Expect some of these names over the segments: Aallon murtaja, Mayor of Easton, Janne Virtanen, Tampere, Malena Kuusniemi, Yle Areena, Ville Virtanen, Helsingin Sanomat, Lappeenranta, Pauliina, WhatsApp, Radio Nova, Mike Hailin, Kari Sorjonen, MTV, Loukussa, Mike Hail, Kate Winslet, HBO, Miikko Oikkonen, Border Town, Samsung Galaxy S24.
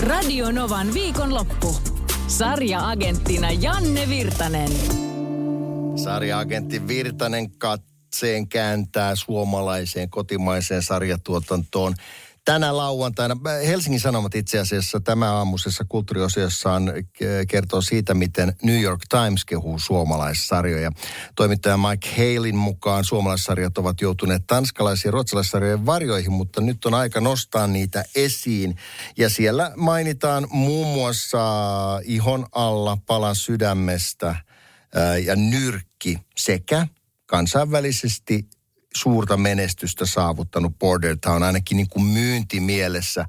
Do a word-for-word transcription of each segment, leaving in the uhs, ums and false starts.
Radio Novan viikonloppu. Sarja-agenttina Janne Virtanen. Sarja-agentti Virtanen katseen kääntää suomalaiseen kotimaiseen sarjatuotantoon. Tänä lauantaina Helsingin Sanomat itse asiassa tämä aamuisessa kulttuuriosiossaan kertoo siitä, miten New York Times kehuu suomalaissarjoja. Toimittaja Mike Hailin mukaan suomalaissarjat ovat joutuneet tanskalaisiin ja ruotsalaissarjojen varjoihin, mutta nyt on aika nostaa niitä esiin. Ja siellä mainitaan muun muassa Ihon alla, Pala sydämestä ja Nyrkki sekä kansainvälisesti suurta menestystä saavuttanut Border Town, ainakin niin kuin myyntimielessä.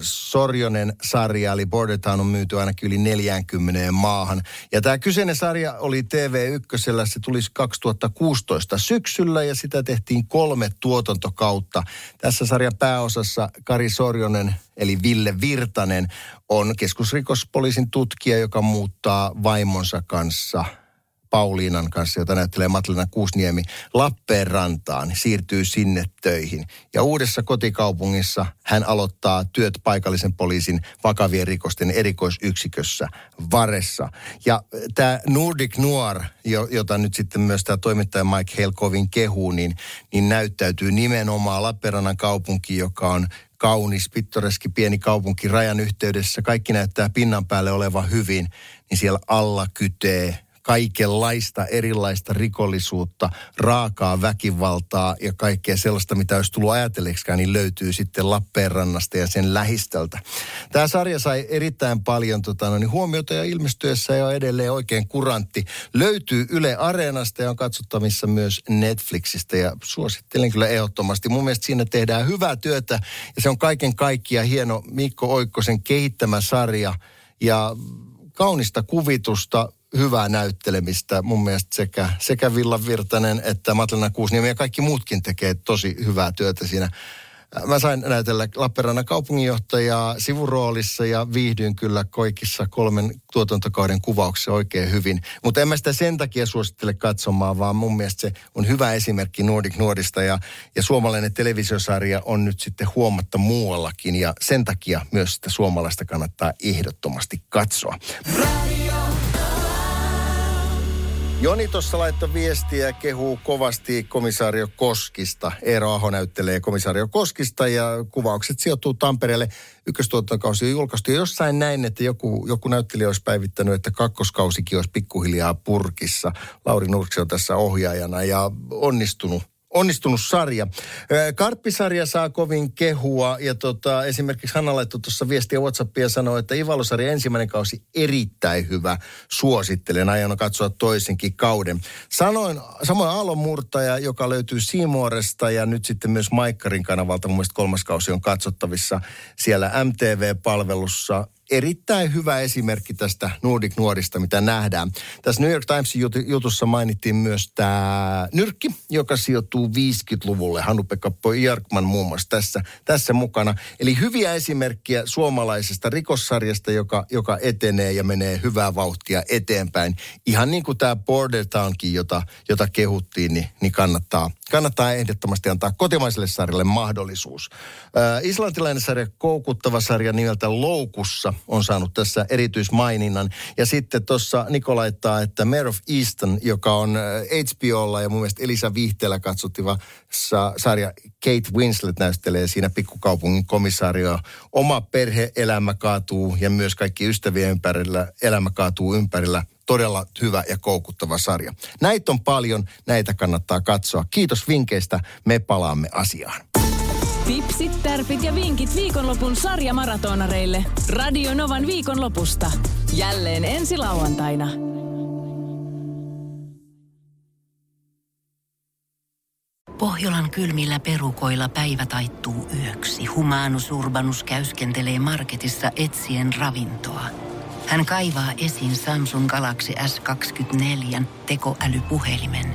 Sorjonen sarja, eli Border Town, on myyty ainakin yli neljäänkymmeneen maahan. Ja tämä kyseinen sarja oli T V yksi, se tulisi kaksituhattakuusitoista syksyllä ja sitä tehtiin kolme tuotantokautta. Tässä sarjan pääosassa Kari Sorjonen, eli Ville Virtanen, on keskusrikospoliisin tutkija, joka muuttaa vaimonsa kanssa, Pauliinan kanssa, jota näyttelee Malena Kuusniemi, Lappeenrantaan, siirtyy sinne töihin. Ja uudessa kotikaupungissa hän aloittaa työt paikallisen poliisin vakavien rikosten erikoisyksikössä Varessa. Ja tämä Nordic Noir, jota nyt sitten myös tämä toimittaja Mike Hail kovin kehuu, niin, niin näyttäytyy nimenomaan Lappeenrannan kaupunki, joka on kaunis, pittoreski, pieni kaupunki rajan yhteydessä. Kaikki näyttää pinnan päälle olevan hyvin, niin siellä alla kytee kaikenlaista erilaista rikollisuutta, raakaa väkivaltaa ja kaikkea sellaista, mitä olisi tullut ajatelleeksikään, niin löytyy sitten Lappeenrannasta ja sen lähistöltä. Tämä sarja sai erittäin paljon tota, no, niin huomiota ja ilmestyessä ja on edelleen oikein kurantti. Löytyy Yle Areenasta ja on katsottavissa myös Netflixistä ja suosittelen kyllä ehdottomasti. Mun mielestä siinä tehdään hyvää työtä ja se on kaiken kaikkiaan hieno Miikko Oikkosen kehittämä sarja ja kaunista kuvitusta, hyvää näyttelemistä. Mun mielestä sekä, sekä Ville Virtanen että Malena Kuusniemi ja kaikki muutkin tekee tosi hyvää työtä siinä. Mä sain näytellä Lappeenrannan kaupunginjohtajaa sivuroolissa ja viihdyin kyllä kaikissa kolmen tuotantokauden kuvauksissa oikein hyvin. Mutta en mä sitä sen takia suosittele katsomaan, vaan mun mielestä se on hyvä esimerkki Nordic Noirista ja, ja suomalainen televisiosarja on nyt sitten huomatta muuallakin ja sen takia myös sitä suomalaista kannattaa ehdottomasti katsoa. Joni tuossa laittoi viestiä ja kehuu kovasti komisario Koskista. Eero Aho näyttelee komisario Koskista ja kuvaukset sijoittuu Tampereelle. Ykköstuotantokausi on julkaistu ja jossain näin, että joku, joku näyttelijä olisi päivittänyt, että kakkoskausikin olisi pikkuhiljaa purkissa. Lauri Nurkse on tässä ohjaajana ja onnistunut. Onnistunut sarja. Karppisarja saa kovin kehua ja tota, esimerkiksi Hanna laittoi tuossa viestiä WhatsAppia ja sanoi, että Ivalo-sarja ensimmäinen kausi erittäin hyvä. Suosittelen, aion katsoa toisenkin kauden. Sanoin, samoin Aallon murtaja, joka löytyy Siimoresta ja nyt sitten myös Maikkarin kanavalta. Mun mielestä kolmas kausi on katsottavissa siellä M T V-palvelussa. Erittäin hyvä esimerkki tästä Nordic Noirista, mitä nähdään. Tässä New York Timesin jutussa mainittiin myös tämä Nyrkki, joka sijoittuu viisikymmentäluvulle. Hannu-Pekka Björkman muun muassa tässä, tässä mukana. Eli hyviä esimerkkejä suomalaisesta rikossarjasta, joka, joka etenee ja menee hyvää vauhtia eteenpäin. Ihan niin kuin tämä Border Townkin, jota, jota kehuttiin, niin, niin kannattaa, kannattaa ehdottomasti antaa kotimaiselle sarjalle mahdollisuus. Äh, islantilainen sarja, koukuttava sarja nimeltä Loukussa, on saanut tässä erityismaininnan. Ja sitten tuossa Niko laittaa, että Mayor of Easton, joka on H B O:lla ja mun mielestä Elisa Viihteellä katsottiva sarja, Kate Winslet näyttelee siinä pikkukaupungin komisarioa. Oma perhe-elämä kaatuu ja myös kaikki ystävien ympärillä, elämä kaatuu ympärillä. Todella hyvä ja koukuttava sarja. Näitä on paljon, näitä kannattaa katsoa. Kiitos vinkkeistä, me palaamme asiaan. Tipsit, tärpit ja vinkit viikonlopun sarjamaratonareille. Radio Novan viikonlopusta. Jälleen ensi lauantaina. Pohjolan kylmillä perukoilla päivä taittuu yöksi. Humanus Urbanus käyskentelee marketissa etsien ravintoa. Hän kaivaa esiin Samsung Galaxy S kaksikymmentäneljä tekoälypuhelimen,